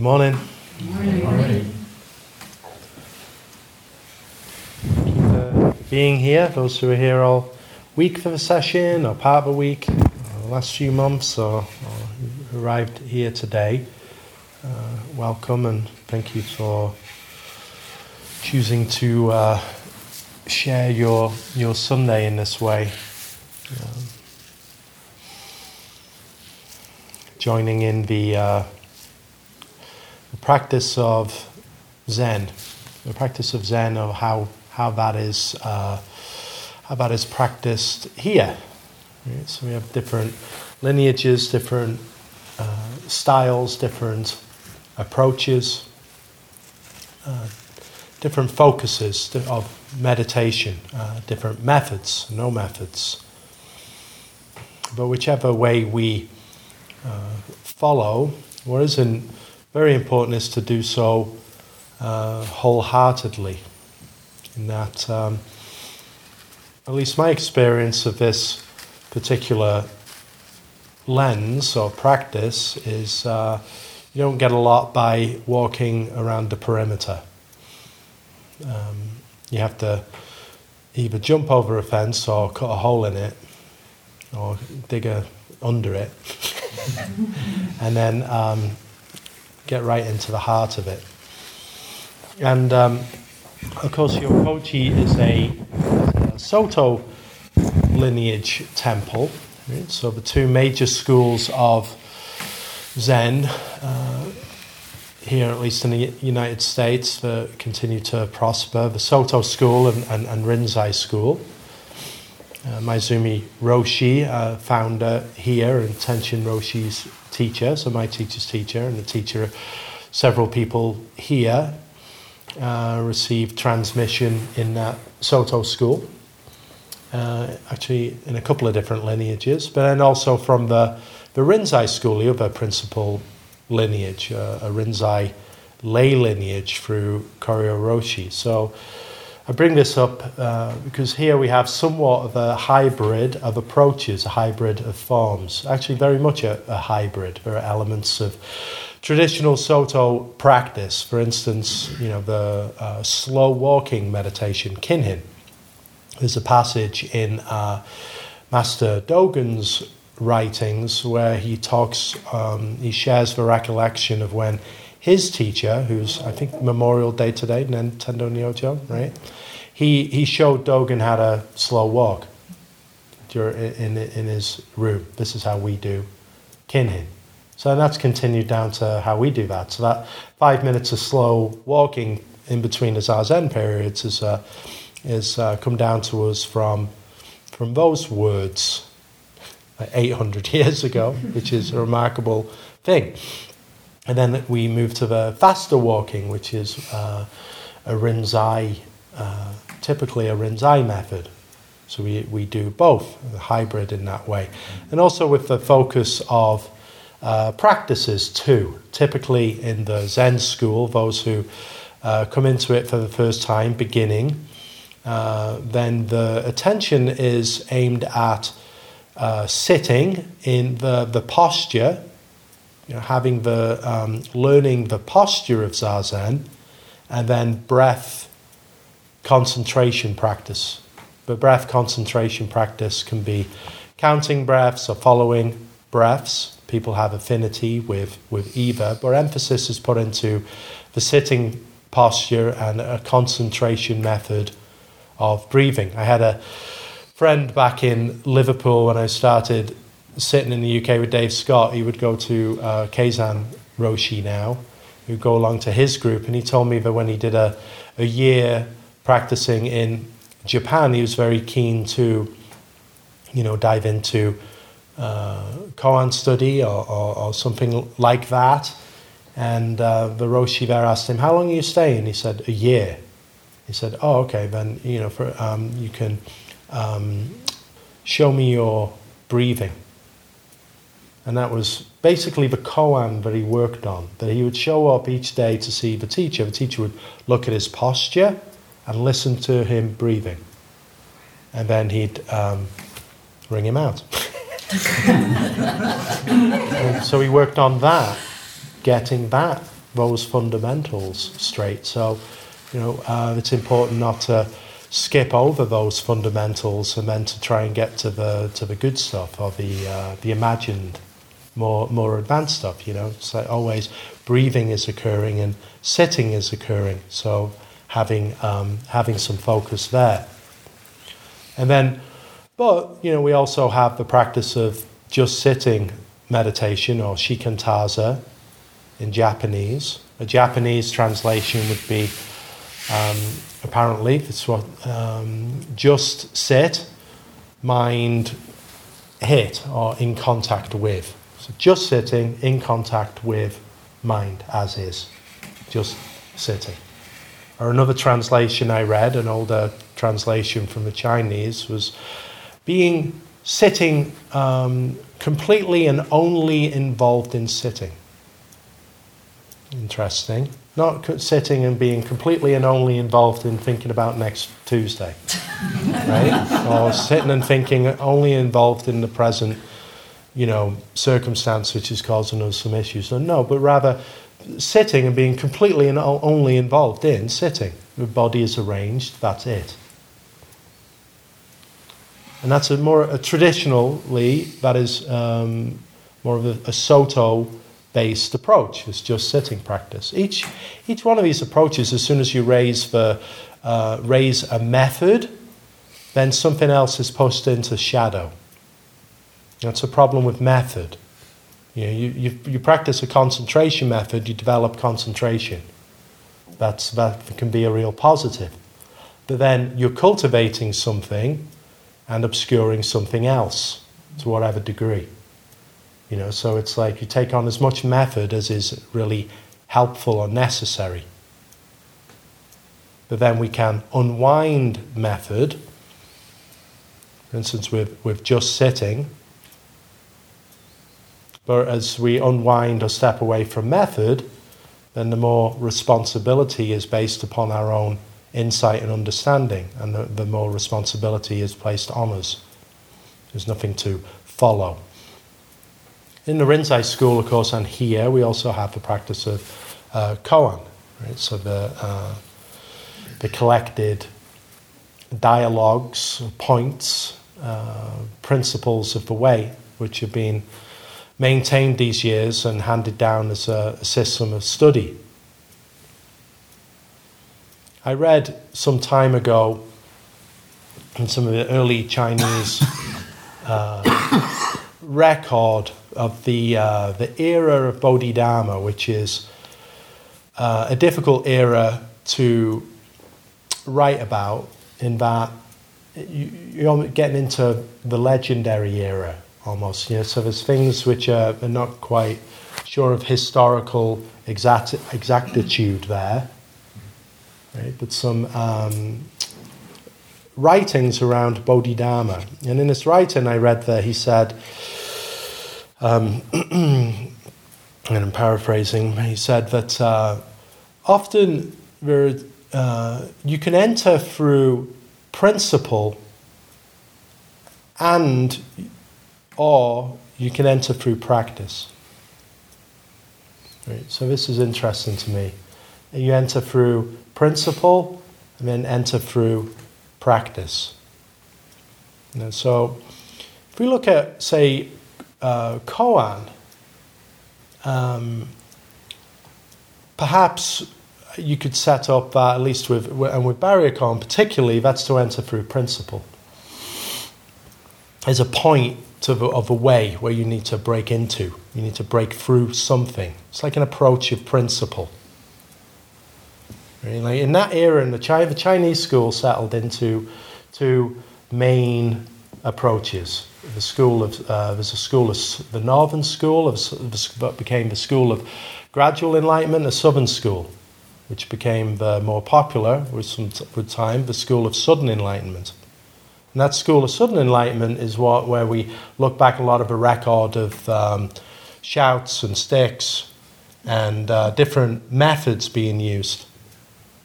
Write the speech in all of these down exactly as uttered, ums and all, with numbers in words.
Good morning. Good morning. Good morning. Thank you for being here, those who are here all week for the session, or part of a week, or the last few months, or, or arrived here today. Uh, welcome and thank you for choosing to uh, share your your Sunday in this way. Um, joining in the, uh, the practice of Zen, the practice of Zen of how how that is uh, how that is practiced here. Right? So we have different lineages, different uh, styles, different approaches, uh, different focuses of meditation, uh, different methods, no methods. But whichever way we uh, follow, what is very important is to do so uh, wholeheartedly. In that, um, at least my experience of this particular lens or practice is uh, you don't get a lot by walking around the perimeter. Um, you have to either jump over a fence or cut a hole in it or dig a, under it and then um, get right into the heart of it. And um, of course Yokoji is a, a Soto lineage temple, right? So the two major schools of Zen uh, here, at least in the United States, that continue to prosper, the Soto school and, and, and Rinzai school. Uh, Maizumi Roshi, uh, founder here, and Tenshin Roshi's teacher, so my teacher's teacher, and the teacher of several people here, uh, received transmission in that Soto school, uh, actually in a couple of different lineages, but then also from the, the Rinzai school, the other principal lineage, uh, a Rinzai lay lineage through Koryo Roshi. So I bring this up uh, because here we have somewhat of a hybrid of approaches, a hybrid of forms, actually very much a, a hybrid. There are elements of traditional Soto practice, for instance, you know, the uh, slow walking meditation, kinhin. There's a passage in uh, Master Dogen's writings where he talks, um, he shares the recollection of when his teacher, who's, I think, Memorial Day today, Nintendo Nyojo, right? He he showed Dogen how to slow walk in, in in his room. This is how we do kinhin. So that's continued down to how we do that. So that five minutes of slow walking in between the Zazen periods is uh, is uh, come down to us from from those words like eight hundred years ago, which is a remarkable thing. And then we move to the faster walking, which is uh, a Rinzai, uh, typically a Rinzai method. So we, we do both, a hybrid in that way. And also with the focus of uh, practices too. Typically in the Zen school, those who uh, come into it for the first time, beginning, uh, then the attention is aimed at uh, sitting in the, the posture, you know, having the um, learning the posture of Zazen, and then breath concentration practice. But breath concentration practice can be counting breaths or following breaths. People have affinity with, with either, but emphasis is put into the sitting posture and a concentration method of breathing. I had a friend back in Liverpool when I started sitting in the U K with Dave Scott. He would go to uh, Kaisei Roshi now, who'd go along to his group, and he told me that when he did a, a year practicing in Japan, he was very keen to, you know, dive into uh, koan study or, or, or something like that. And uh, the Roshi there asked him, "How long are you staying?" He said, "A year." He said, "Oh, okay, then, you know, for um, you can um, show me your breathing." And that was basically the koan that he worked on, that he would show up each day to see the teacher. The teacher would look at his posture and listen to him breathing. And then he'd um, ring him out. So he worked on that, getting that those fundamentals straight. So, you know, uh, it's important not to skip over those fundamentals and then to try and get to the to the good stuff or the uh, the imagined, more more advanced stuff. You know, it's like always breathing is occurring and sitting is occurring. So having um, having some focus there, and then, but you know, we also have the practice of just sitting meditation, or shikantaza in Japanese. A Japanese translation would be, Um, apparently, it's what um, just sit, mind hit or in contact with. So just sitting in contact with mind as is, just sitting. Or another translation I read, an older translation from the Chinese, was being sitting um, completely and only involved in sitting. Interesting. Not sitting and being completely and only involved in thinking about next Tuesday, right? Or sitting and thinking only involved in the present, you know, circumstance which is causing us some issues. So no, but rather sitting and being completely and only involved in sitting. The body is arranged, that's it. And that's a more a traditionally, that is um, more of a, a Soto based approach. It's just sitting practice. Each each one of these approaches, as soon as you raise the uh, raise a method, then something else is pushed into shadow. That's a problem with method. You know, you, you you practice a concentration method, you develop concentration. That's that can be a real positive. But then you're cultivating something and obscuring something else to whatever degree. You know, so it's like you take on as much method as is really helpful or necessary. But then we can unwind method, for instance, with, with just sitting. But as we unwind or step away from method, then the more responsibility is based upon our own insight and understanding, and the, the more responsibility is placed on us. There's nothing to follow. In the Rinzai school, of course, and here we also have the practice of uh, koan, right? So the uh, the collected dialogues, points, uh, principles of the way, which have been maintained these years and handed down as a, a system of study. I read some time ago in some of the early Chinese uh, record of the uh, the era of Bodhidharma, which is uh, a difficult era to write about, in that you, you're getting into the legendary era almost. You know, so there's things which are, are not quite sure of historical exact, exactitude there, right? But some um, writings around Bodhidharma, and in this writing I read there, he said. Um, and I'm paraphrasing, he said that uh, often there, uh, you can enter through principle and or you can enter through practice. Right? So this is interesting to me. You enter through principle and then enter through practice. And so if we look at, say, Uh, koan, um, perhaps you could set up that, at least with, and with barrier koan particularly, that's to enter through principle. There's a point to the, of a way where you need to break into, you need to break through something. It's like an approach of principle. Right? Like in that era, in the, Chi- the Chinese school settled into two main approaches. The school of uh, there's a school of the northern school of that became the school of gradual enlightenment, the southern school, which became the more popular with some t- with time, the school of sudden enlightenment. And that school of sudden enlightenment is what where we look back a lot of a record of um, shouts and sticks and uh, different methods being used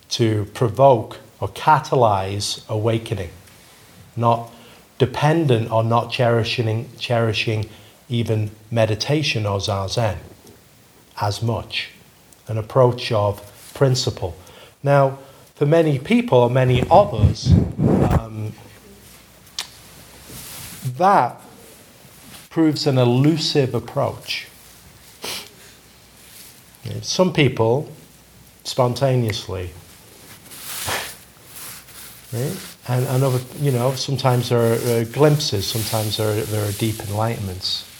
to provoke or catalyze awakening, not dependent on not cherishing cherishing even meditation or Zazen as much. an approach of principle. Now, for many people, or many of us, um, that proves an elusive approach. Some people, spontaneously, right? and, and other, you know, sometimes there are uh, glimpses, sometimes there are, there are deep enlightenments.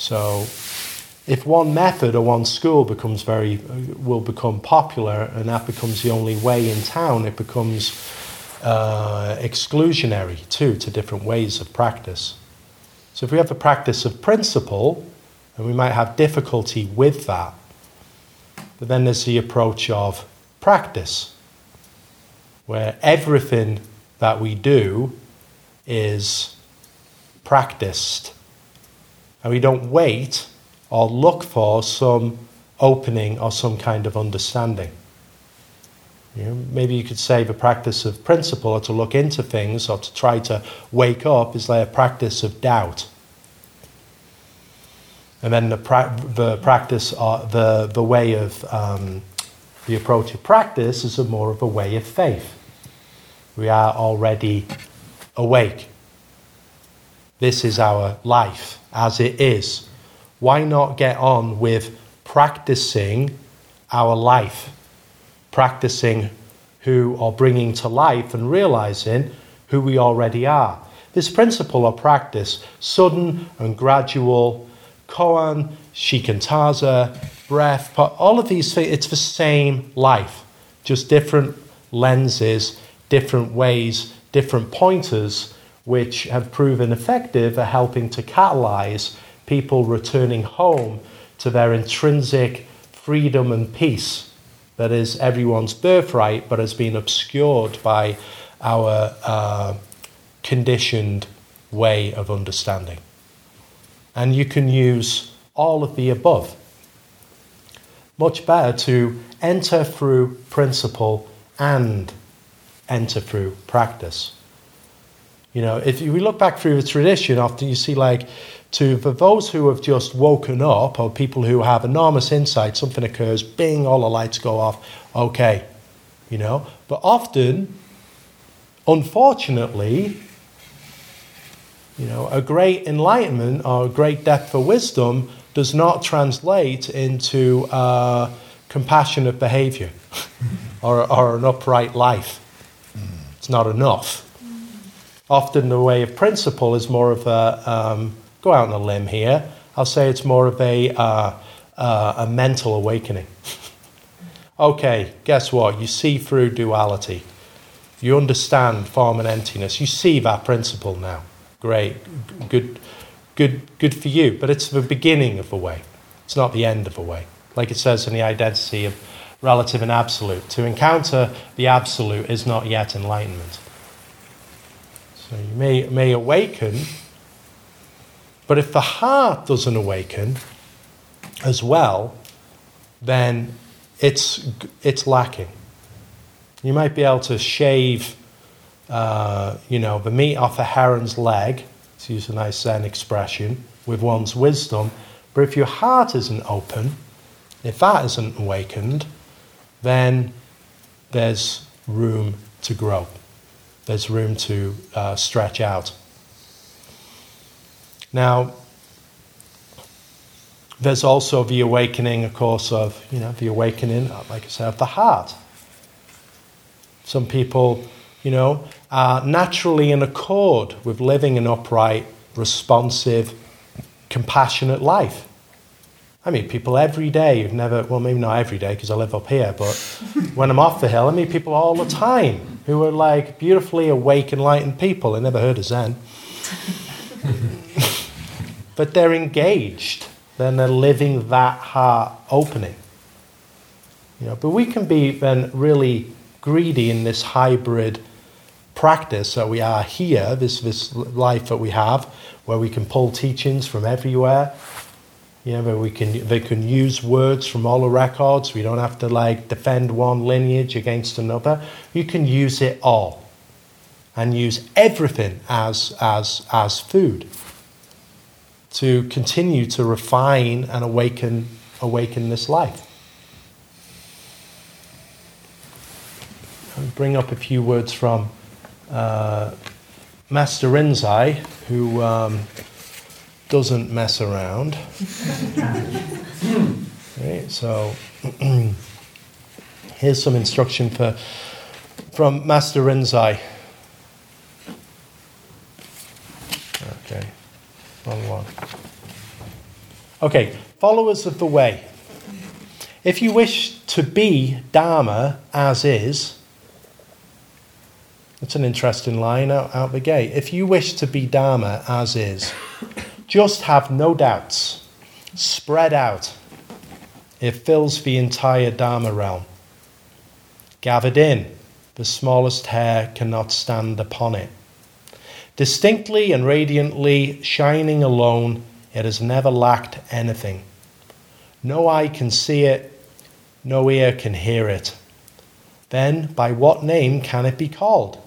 So, if one method or one school becomes very, will become popular, and that becomes the only way in town, it becomes uh, exclusionary too to different ways of practice. So, if we have the practice of principle, and we might have difficulty with that, but then there's the approach of practice, where everything that we do is practiced, and we don't wait or look for some opening or some kind of understanding. You know, maybe you could say the practice of principle, or to look into things, or to try to wake up, is like a practice of doubt. And then the, pra- the practice, uh, the the way of um, the approach of practice is a more of a way of faith. We are already awake. This is our life as it is. Why not get on with practicing our life, practicing who, or bringing to life and realizing who we already are? This principle or practice, sudden and gradual. Koan, shikantaza, breath, all of these things, it's the same life, just different lenses, different ways, different pointers, which have proven effective at helping to catalyze people returning home to their intrinsic freedom and peace that is everyone's birthright, but has been obscured by our uh, conditioned way of understanding. And you can use all of the above. Much better to enter through principle and enter through practice. You know, if we look back through the tradition, often you see, like, to for those who have just woken up, or people who have enormous insight, something occurs, bing, all the lights go off, okay, you know. But often, unfortunately, you know, a great enlightenment or a great depth of wisdom does not translate into uh, compassionate behavior or, or an upright life. Mm. It's not enough. Mm. Often the way of principle is more of a, um, go out on a limb here, I'll say it's more of a, uh, uh, a mental awakening. Okay, guess what? You see through duality. You understand form and emptiness. You see that principle now. Great, good, good, good for you. But it's the beginning of a way. It's not the end of a way. Like it says in the identity of relative and absolute. To encounter the absolute is not yet enlightenment. So you may may awaken, but if the heart doesn't awaken as well, then it's it's lacking. You might be able to shave Uh, you know, the meat off a heron's leg, to use a nice Zen expression, with one's wisdom. But if your heart isn't open, if that isn't awakened, then there's room to grow. There's room to uh, stretch out. Now, there's also the awakening, of course, of, you know, the awakening, like I said, of the heart. Some people, you know, are naturally in accord with living an upright, responsive, compassionate life. I meet people every day who've never, well, maybe not every day because I live up here, but when I'm off the hill, I meet people all the time who are like beautifully awake, enlightened people. I never heard of Zen. But they're engaged. Then they're living that heart opening. You know, but we can be then really greedy in this hybrid practice that we are here, this this life that we have, where we can pull teachings from everywhere, you know, where we can they can use words from all the records. We don't have to like defend one lineage against another. You can use it all, and use everything as as as food to continue to refine and awaken awake in this life. I'll bring up a few words from uh, Master Rinzai, who um, doesn't mess around. Right, so here's some instruction for from Master Rinzai. Okay, wrong one. Okay, followers of the way. If you wish to be Dharma as is, it's an interesting line out, out the gate. If you wish to be Dharma as is, just have no doubts. Spread out. It fills the entire Dharma realm. Gathered in, the smallest hair cannot stand upon it. Distinctly and radiantly, shining alone, it has never lacked anything. No eye can see it, no ear can hear it. Then by what name can it be called?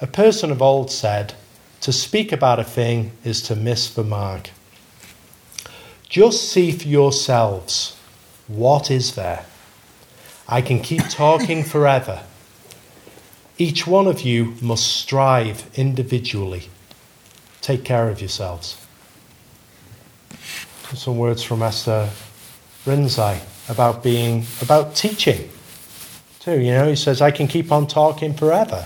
A person of old said, to speak about a thing is to miss the mark. Just see for yourselves, what is there? I can keep talking forever. Each one of you must strive individually. Take care of yourselves. Some words from Master Rinzai about being, about teaching too. You know, he says, I can keep on talking forever.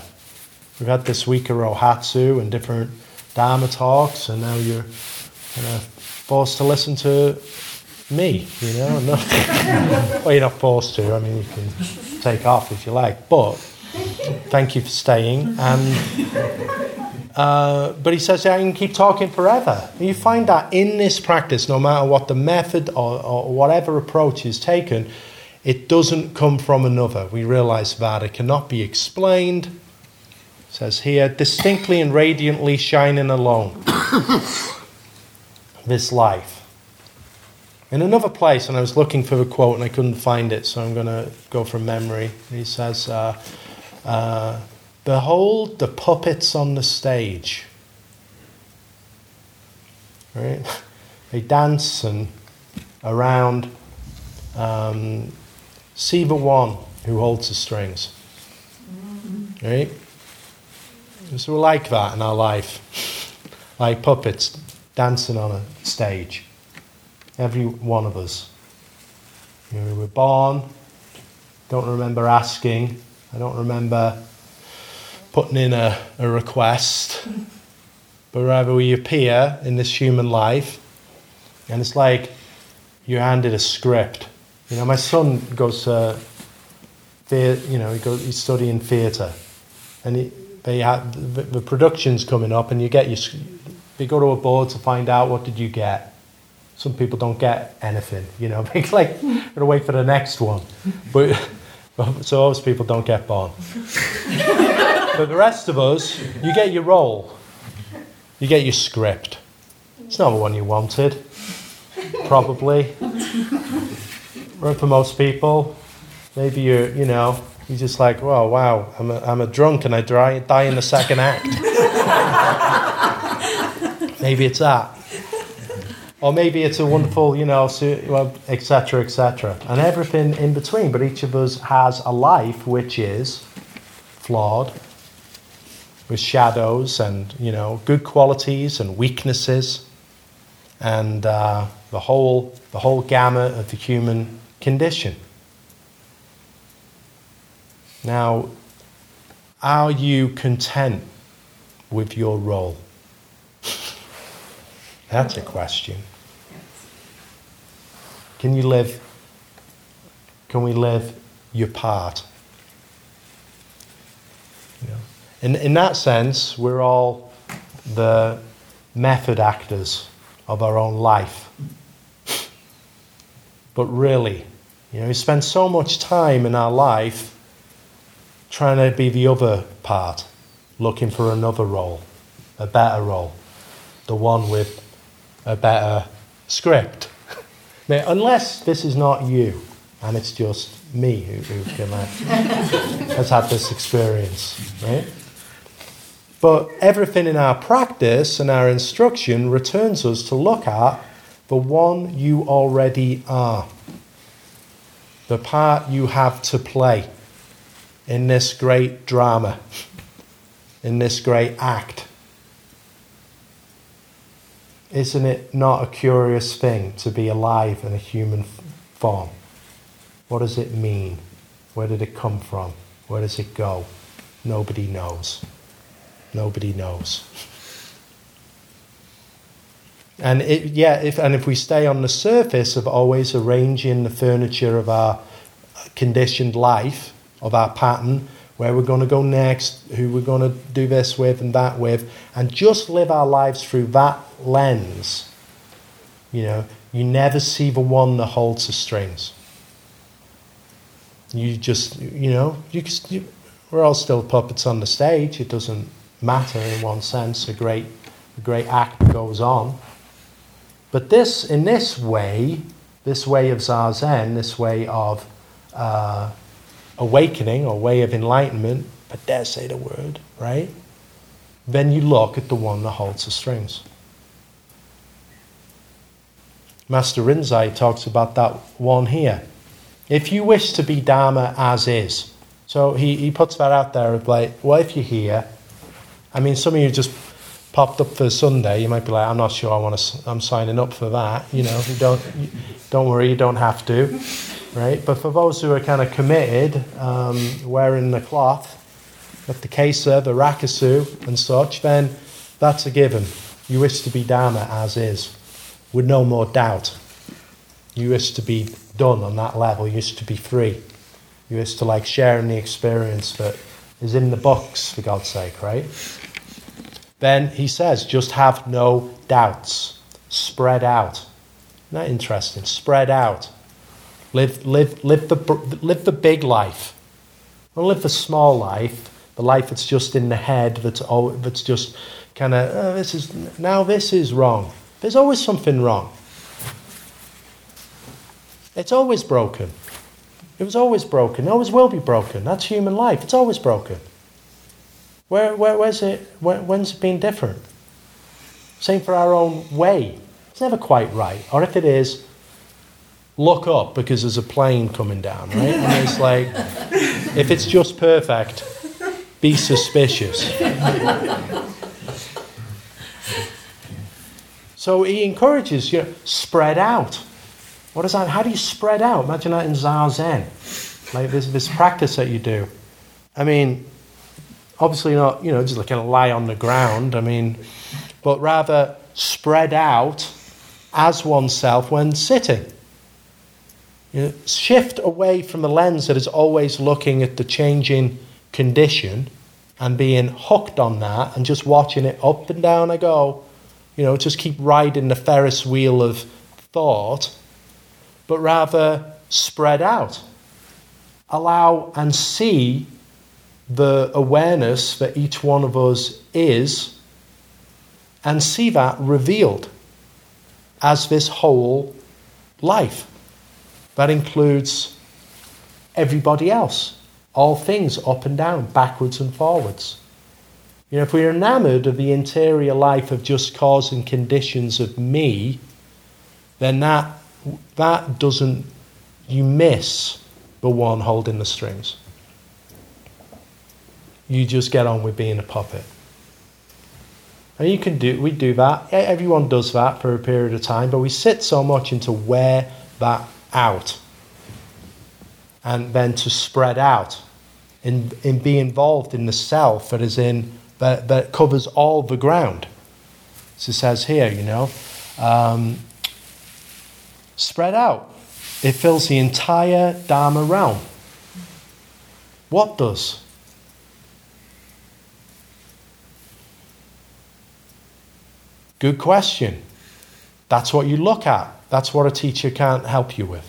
We've had this week of Rohatsu and different Dharma talks, and now you're you know, forced to listen to me, you know. Not, well, you're not forced to. I mean, you can take off if you like, but thank you for staying. And Uh, but he says, I can keep talking forever. And you find that in this practice, no matter what the method or, or whatever approach is taken, it doesn't come from another. We realize that it cannot be explained. It says here, distinctly and radiantly shining alone. This life. In another place, and I was looking for the quote and I couldn't find it, so I'm going to go from memory. He says, uh, uh, behold the puppets on the stage. Right? They dance and around. Um, see the one who holds the strings. Right? So we're like that in our life. Like puppets dancing on a stage. Every one of us. You know, we were born. Don't remember asking. I don't remember putting in a, a request, but rather we appear in this human life, and it's like you're handed a script. You know, my son goes to, the, you know, he goes, he's studying theatre, and he, they have the, the production's coming up, and you get your, they go to a board to find out what did you get. Some people don't get anything, you know. They're like, gotta wait for the next one, but so most people don't get born. But the rest of us, you get your role. You get your script. It's not the one you wanted, probably. Right, for most people, maybe you're, you know, you're just like, well, wow, I'm a, I'm a drunk and I die, die in the second act. Maybe it's that. Or maybe it's a wonderful, you know, et cetera, et cetera. And everything in between. But each of us has a life which is flawed, with shadows and, you know, good qualities and weaknesses, and uh, the whole the whole gamut of the human condition. Now, are you content with your role? That's a question. Can you live? Can we live your part? In in that sense, we're all the method actors of our own life. But really, you know, we spend so much time in our life trying to be the other part, looking for another role, a better role, the one with a better script. Now, unless this is not you, and it's just me who, who can, uh, has had this experience, right? But everything in our practice and our instruction returns us to look at the one you already are, the part you have to play in this great drama, in this great act. Isn't it not a curious thing to be alive in a human form? What does it mean? Where did it come from? Where does it go? Nobody knows. Nobody knows. And it, yeah, if and if we stay on the surface of always arranging the furniture of our conditioned life, of our pattern, where we're going to go next, who we're going to do this with and that with, and just live our lives through that lens, you know, you never see the one that holds the strings. You just, you know, you, you, we're all still puppets on the stage. It doesn't matter in one sense. A great, a great act goes on. But this, in this way, this way of Zazen, this way of uh, awakening or way of enlightenment, I dare say the word, right? Then you look at the one that holds the strings. Master Rinzai talks about that one here. If you wish to be Dharma as is, so he, he puts that out there of like, well, if you're here, I mean, some of you just popped up for Sunday, you might be like, I'm not sure I want to, I'm signing up for that, you know, you don't, you, don't worry, you don't have to, right? But for those who are kind of committed, um, wearing the cloth, with the Kesa, the Rakasu, and such, then that's a given. You wish to be Dharma as is, with no more doubt. You wish to be done on that level, you wish to be free. You wish to like share in the experience that is in the books, for God's sake, right? Then he says, just have no doubts. Spread out. Isn't that interesting? Spread out. Live, live, live the live the big life. Don't live the small life. The life that's just in the head. That's all. That's just kind of oh, this is now. This is wrong. There's always something wrong. It's always broken. It was always broken. It always will be broken. That's human life. It's always broken. Where, where, where's it? Where, when's it been different? Same for our own way. It's never quite right. Or if it is, look up because there's a plane coming down, right? And it's like, if it's just perfect, be suspicious. So he encourages you, know, spread out. What is that? How do you spread out? Imagine that in Zazen, like this this practice that you do. I mean. Obviously not, you know, just like kind of lie on the ground, I mean, but rather spread out as oneself when sitting. You know, shift away from the lens that is always looking at the changing condition and being hooked on that and just watching it up and down I go, you know, just keep riding the Ferris wheel of thought, but rather spread out. Allow and see the awareness that each one of us is, and see that revealed as this whole life. That includes everybody else, all things up and down, backwards and forwards. You know, if we're enamored of the interior life of just cause and conditions of me, then that that doesn't, you miss the one holding the strings. You just get on with being a puppet. And you can do, we do that, everyone does that for a period of time, but we sit so much into wear that out. And then to spread out, and, and be involved in the self that is in, that, that covers all the ground. So it says here, you know, um, spread out. It fills the entire Dharma realm. What does? Good question. That's what you look at. That's what a teacher can't help you with.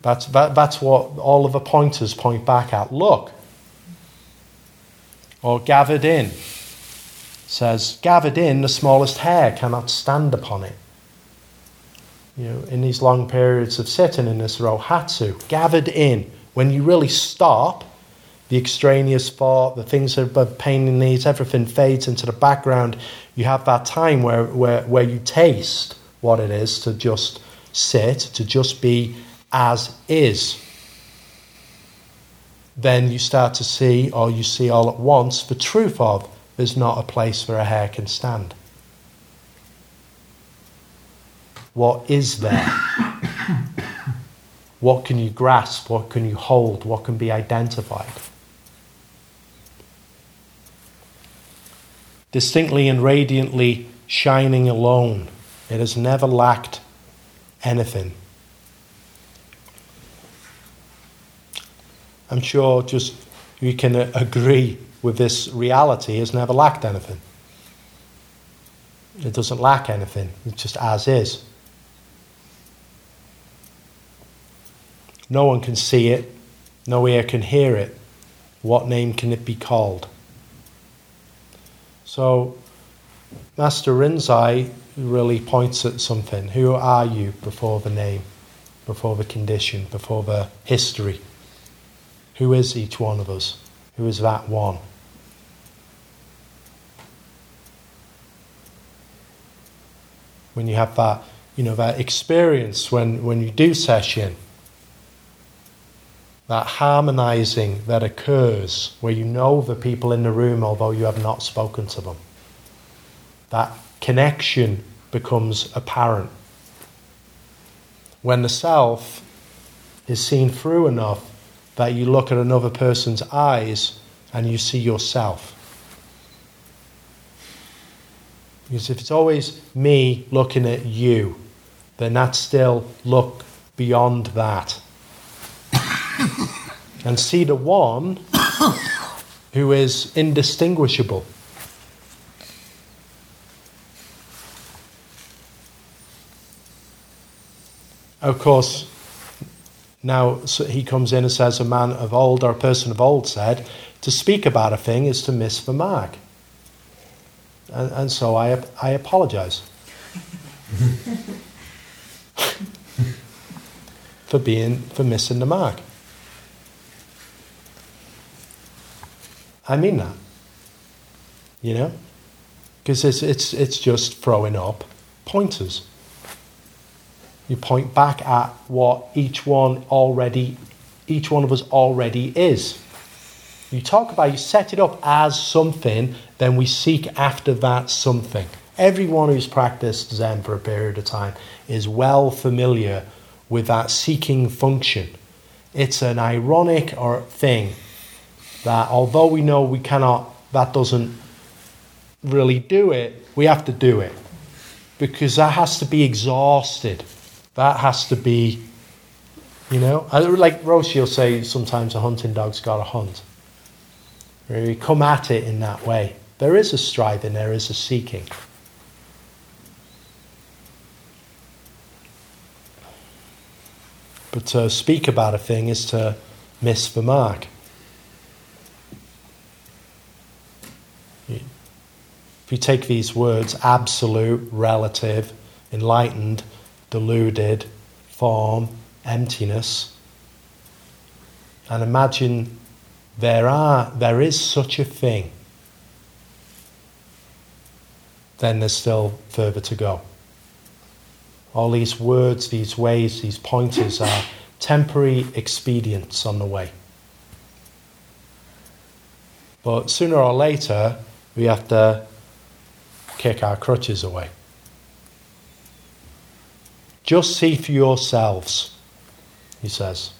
That's that, that's what all of the pointers point back at. Look. Or gathered in. It says, gathered in, the smallest hair cannot stand upon it. You know, in these long periods of sitting in this Rohatsu, gathered in, when you really stop, the extraneous thought, the things that are pain and needs, everything fades into the background. You have that time where, where, where you taste what it is to just sit, to just be as is, then you start to see, or you see all at once, the truth of there's not a place where a hair can stand. What is there? What can you grasp? What can you hold? What can be identified? Distinctly and radiantly shining alone, it has never lacked anything. I'm sure just you can agree with this reality, has never lacked anything. It doesn't lack anything, it's just as is. No one can see it, no ear can hear it. What name can it be called? So, Master Rinzai really points at something. Who are you before the name, before the condition, before the history? Who is each one of us? Who is that one? When you have that, you know, that experience when, when you do session, that harmonizing that occurs where you know the people in the room although you have not spoken to them. That connection becomes apparent. When the self is seen through enough that you look at another person's eyes and you see yourself. Because if it's always me looking at you, then that's still look beyond that. And see the one who is indistinguishable. Of course, now so he comes in and says, a man of old or a person of old said, to speak about a thing is to miss the mark. And, and so I, I apologize for being, for missing the mark. I mean that, you know, because it's it's it's just throwing up pointers. You point back at what each one already, each one of us already is. You talk about, you set it up as something, then we seek after that something. Everyone who's practiced Zen for a period of time is well familiar with that seeking function. It's an ironic or thing. That although we know we cannot, that doesn't really do it, we have to do it. Because that has to be exhausted. That has to be, you know, like Roshi will say, sometimes a hunting dog's got to hunt. We come at it in that way. There is a striving, there is a seeking. But to speak about a thing is to miss the mark. If you take these words, absolute, relative, enlightened, deluded, form, emptiness, and imagine there are, there is such a thing, then there's still further to go. All these words, these ways, these pointers are temporary expedients on the way. But sooner or later, we have to kick our crutches away. Just see for yourselves, he says.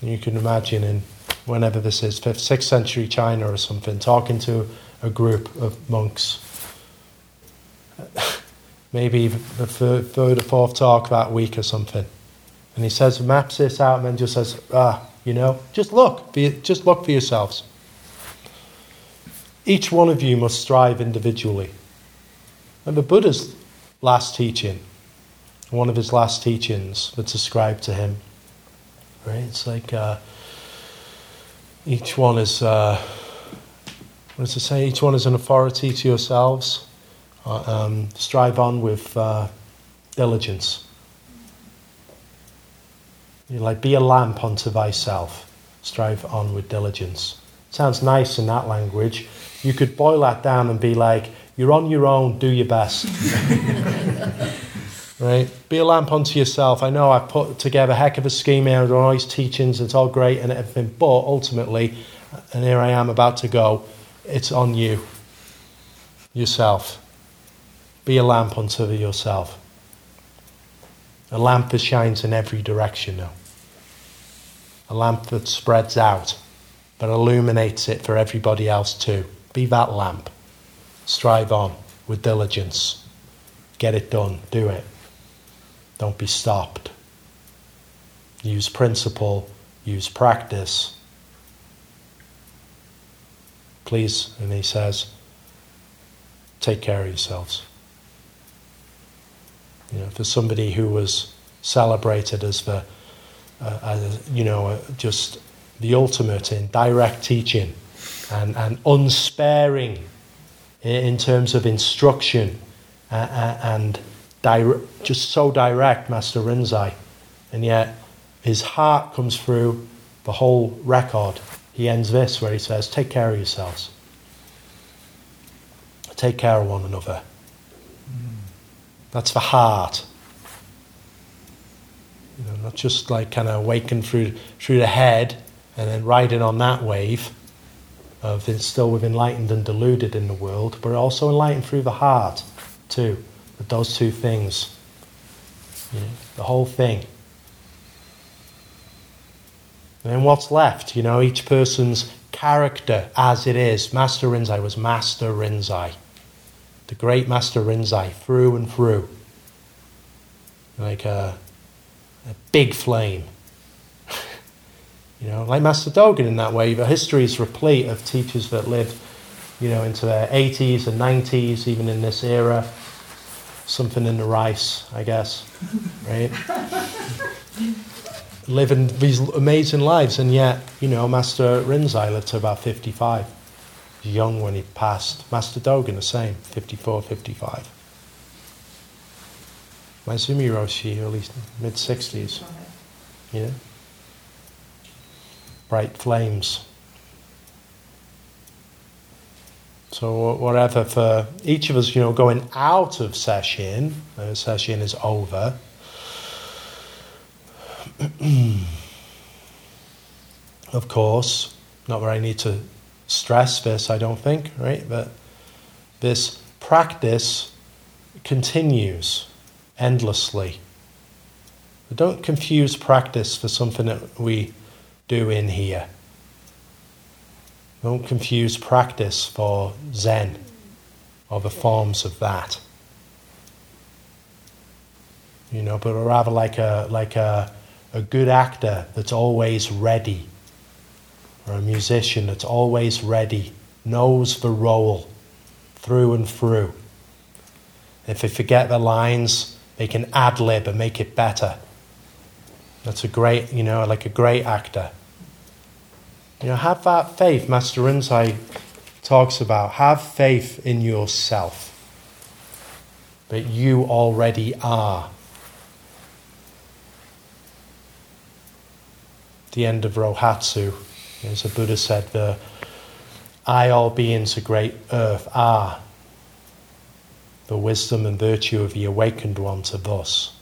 And you can imagine in whenever this is, fifth, sixth century China or something, talking to a group of monks. Maybe the third, third or fourth talk that week or something. And he says, maps this out, and then just says, ah, you know, just look, just look for yourselves. Each one of you must strive individually. And the Buddha's last teaching, one of his last teachings that's ascribed to him, right? It's like uh, each one is, uh, what does it say? Each one is an authority to yourselves. Uh, um, strive on with uh, diligence. You're like, be a lamp unto thyself. Strive on with diligence. Sounds nice in that language. You could boil that down and be like, You're on your own, do your best. Right? Be a lamp unto yourself. I know I've put together a heck of a scheme here, there are all these teachings, it's all great and everything, but ultimately, and here I am about to go, it's on you, yourself. Be a lamp unto yourself. A lamp that shines in every direction now. A lamp that spreads out, but illuminates it for everybody else too. Be that lamp. Strive on with diligence. Get it done. Do it. Don't be stopped. Use principle. Use practice. Please, and he says, take care of yourselves. You know, for somebody who was celebrated as the, uh, as, you know, just the ultimate in direct teaching and, and unsparing in terms of instruction and dire- just so direct, Master Rinzai. And yet his heart comes through the whole record. He ends this where he says, take care of yourselves. Take care of one another. That's the heart. You know, not just like kind of waking through through the head and then riding on that wave of it's still with enlightened and deluded in the world, but also enlightened through the heart too. But those two things, you know, the whole thing. And then what's left? You know, each person's character as it is. Master Rinzai was Master Rinzai. The great Master Rinzai, through and through. Like a, a big flame. You know, like Master Dogen in that way. The history is replete of teachers that lived, you know, into their eighties and nineties, even in this era. Something in the rice, I guess. Right? Living these amazing lives, and yet, you know, Master Rinzai lived to about fifty-five. Young when he passed. Master Dogen the same, fifty-four, fifty-five. Maizumi Roshi, early mid-sixties. Yeah. Bright flames. So whatever, for each of us, you know, going out of session, uh, session is over. Of course, not where I need to stress this, I don't think, right? But this practice continues endlessly. But don't confuse practice for something that we do in here. Don't confuse practice for Zen or the forms of that. You know, but rather like a like a a good actor that's always ready. Or a musician that's always ready, knows the role through and through. If they forget the lines, they can ad-lib and make it better. That's a great, you know, like a great actor. You know, have that faith, Master Rinzai talks about. Have faith in yourself that you already are. At the end of Rohatsu, as the Buddha said, the I, all beings of great earth, are the wisdom and virtue of the awakened one to thus.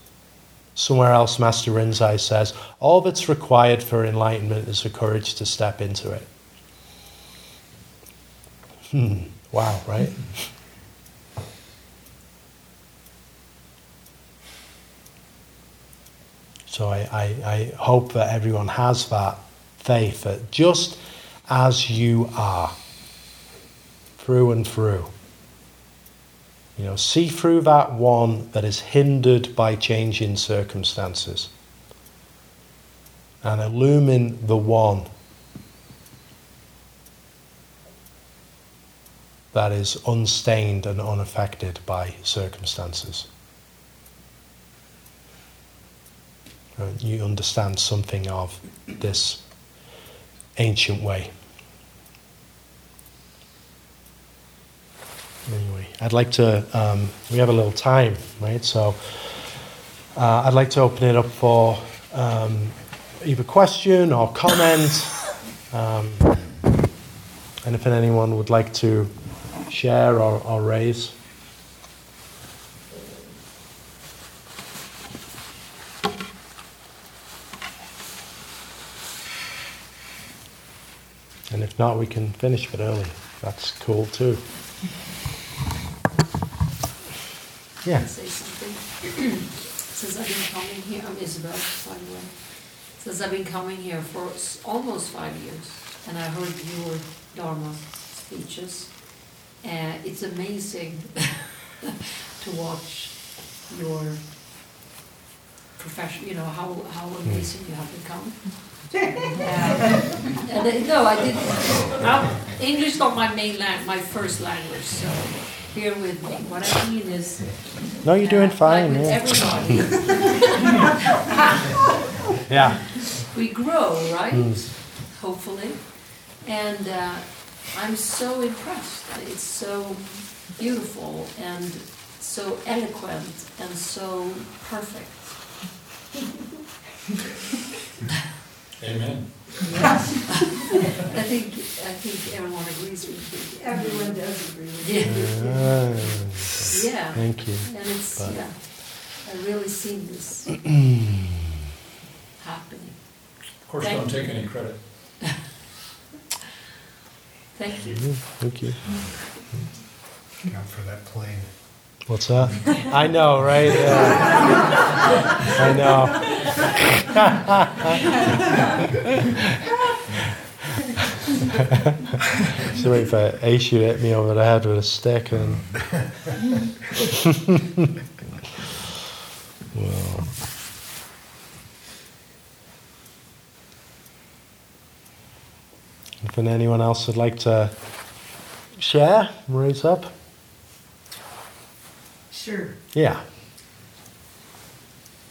Somewhere else, Master Rinzai says, all that's required for enlightenment is the courage to step into it. Hmm. Wow, right? So I, I, I hope that everyone has that faith that just as you are, through and through, you know, see through that one that is hindered by changing circumstances and illumine the one that is unstained and unaffected by circumstances. And you understand something of this ancient way. Anyway, I'd like to, um, we have a little time, right? So uh, I'd like to open it up for um, either question or comment. Um, and if anyone would like to share or, or raise? And if not, we can finish a bit early. That's cool too. Yeah. Can I say something? Since I've been coming here, I'm Isabel, by the way. Since I've been coming here for almost five years, and I heard your Dharma speeches, uh, it's amazing to watch your profession. You know how how amazing you have become. um, and, uh, no, I didn't. Uh, English is not my main language, my first language, so. Here with me. What I mean is, no, you're doing uh, fine. Like yeah. Everybody, yeah, we grow, right? Mm. Hopefully, and uh, I'm so impressed. It's so beautiful and so eloquent and so perfect. Amen. Yes. I think I think everyone agrees with you. Everyone does agree with you. Yeah. Yeah. Thank you. And it's but. yeah. I really see this happening. Of course, Thank don't you. take any credit. Thank you. Thank you. Look out for that plane. What's that? I know, right? Yeah. I know. So wait for Ace should hit me over the head with a stick and. Well. If anyone else would like to share, raise up. Sure. Yeah.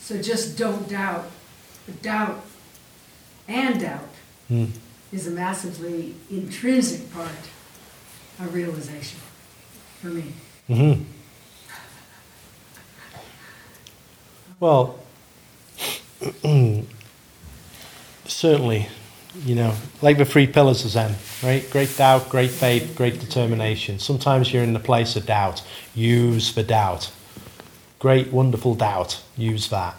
So just don't doubt. But doubt and doubt mm. is a massively intrinsic part of realization for me. Mm-hmm. Well, certainly, you know, like the three pillars of Zen, right? Great doubt, great faith, great determination. Sometimes you're in the place of doubt. Use the doubt. Great, wonderful doubt. Use that.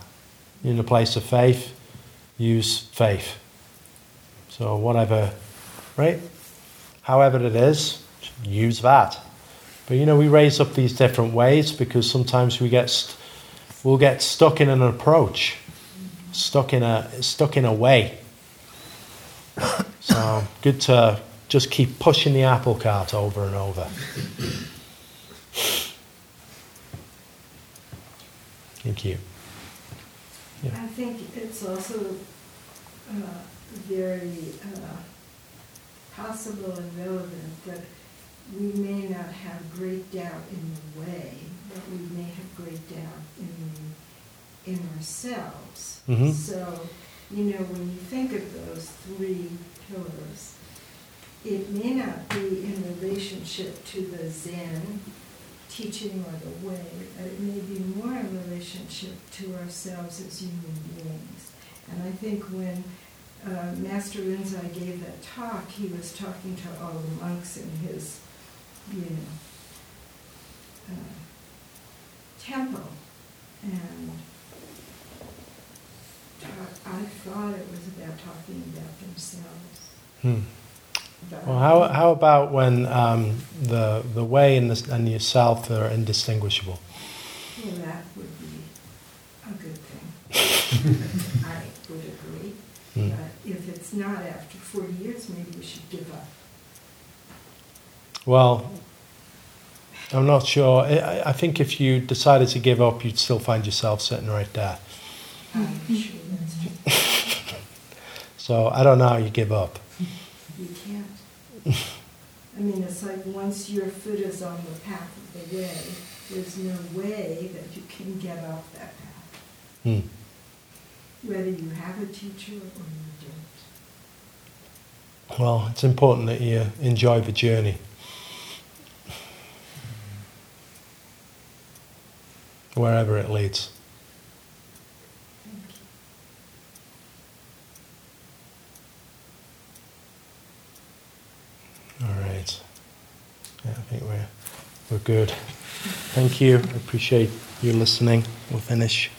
In the place of faith, use faith. So whatever, right? However it is, use that. But you know, we raise up these different ways because sometimes we get st- we'll get stuck in an approach, stuck in a stuck in a way. So good to just keep pushing the apple cart over and over. Thank you. Yeah. I think it's also uh, very uh, possible and relevant that we may not have great doubt in the way, but we may have great doubt in in ourselves. Mm-hmm. So, you know, when you think of those three pillars, it may not be in relationship to the Zen teaching or the way, but it may be more in relationship to ourselves as human beings. And I think when uh, Master Rinzai gave that talk, he was talking to all the monks in his, you know, uh, temple. And uh, I thought it was about talking about themselves. Hmm. Well, how how about when um, the the way and the and yourself are indistinguishable? Well, that would be a good thing. I would agree. Mm. But if it's not after forty years, maybe we should give up. Well, I'm not sure. I, I think if you decided to give up, you'd still find yourself sitting right there. I'm sure that's true. So I don't know how you give up. You can't. I mean, it's like once your foot is on the path of the way, there's no way that you can get off that path. Hmm. Whether you have a teacher or you don't. Well, it's important that you enjoy the journey. Wherever it leads. All right. Yeah. think we're, we're good. Thank you. I appreciate you listening. We'll finish.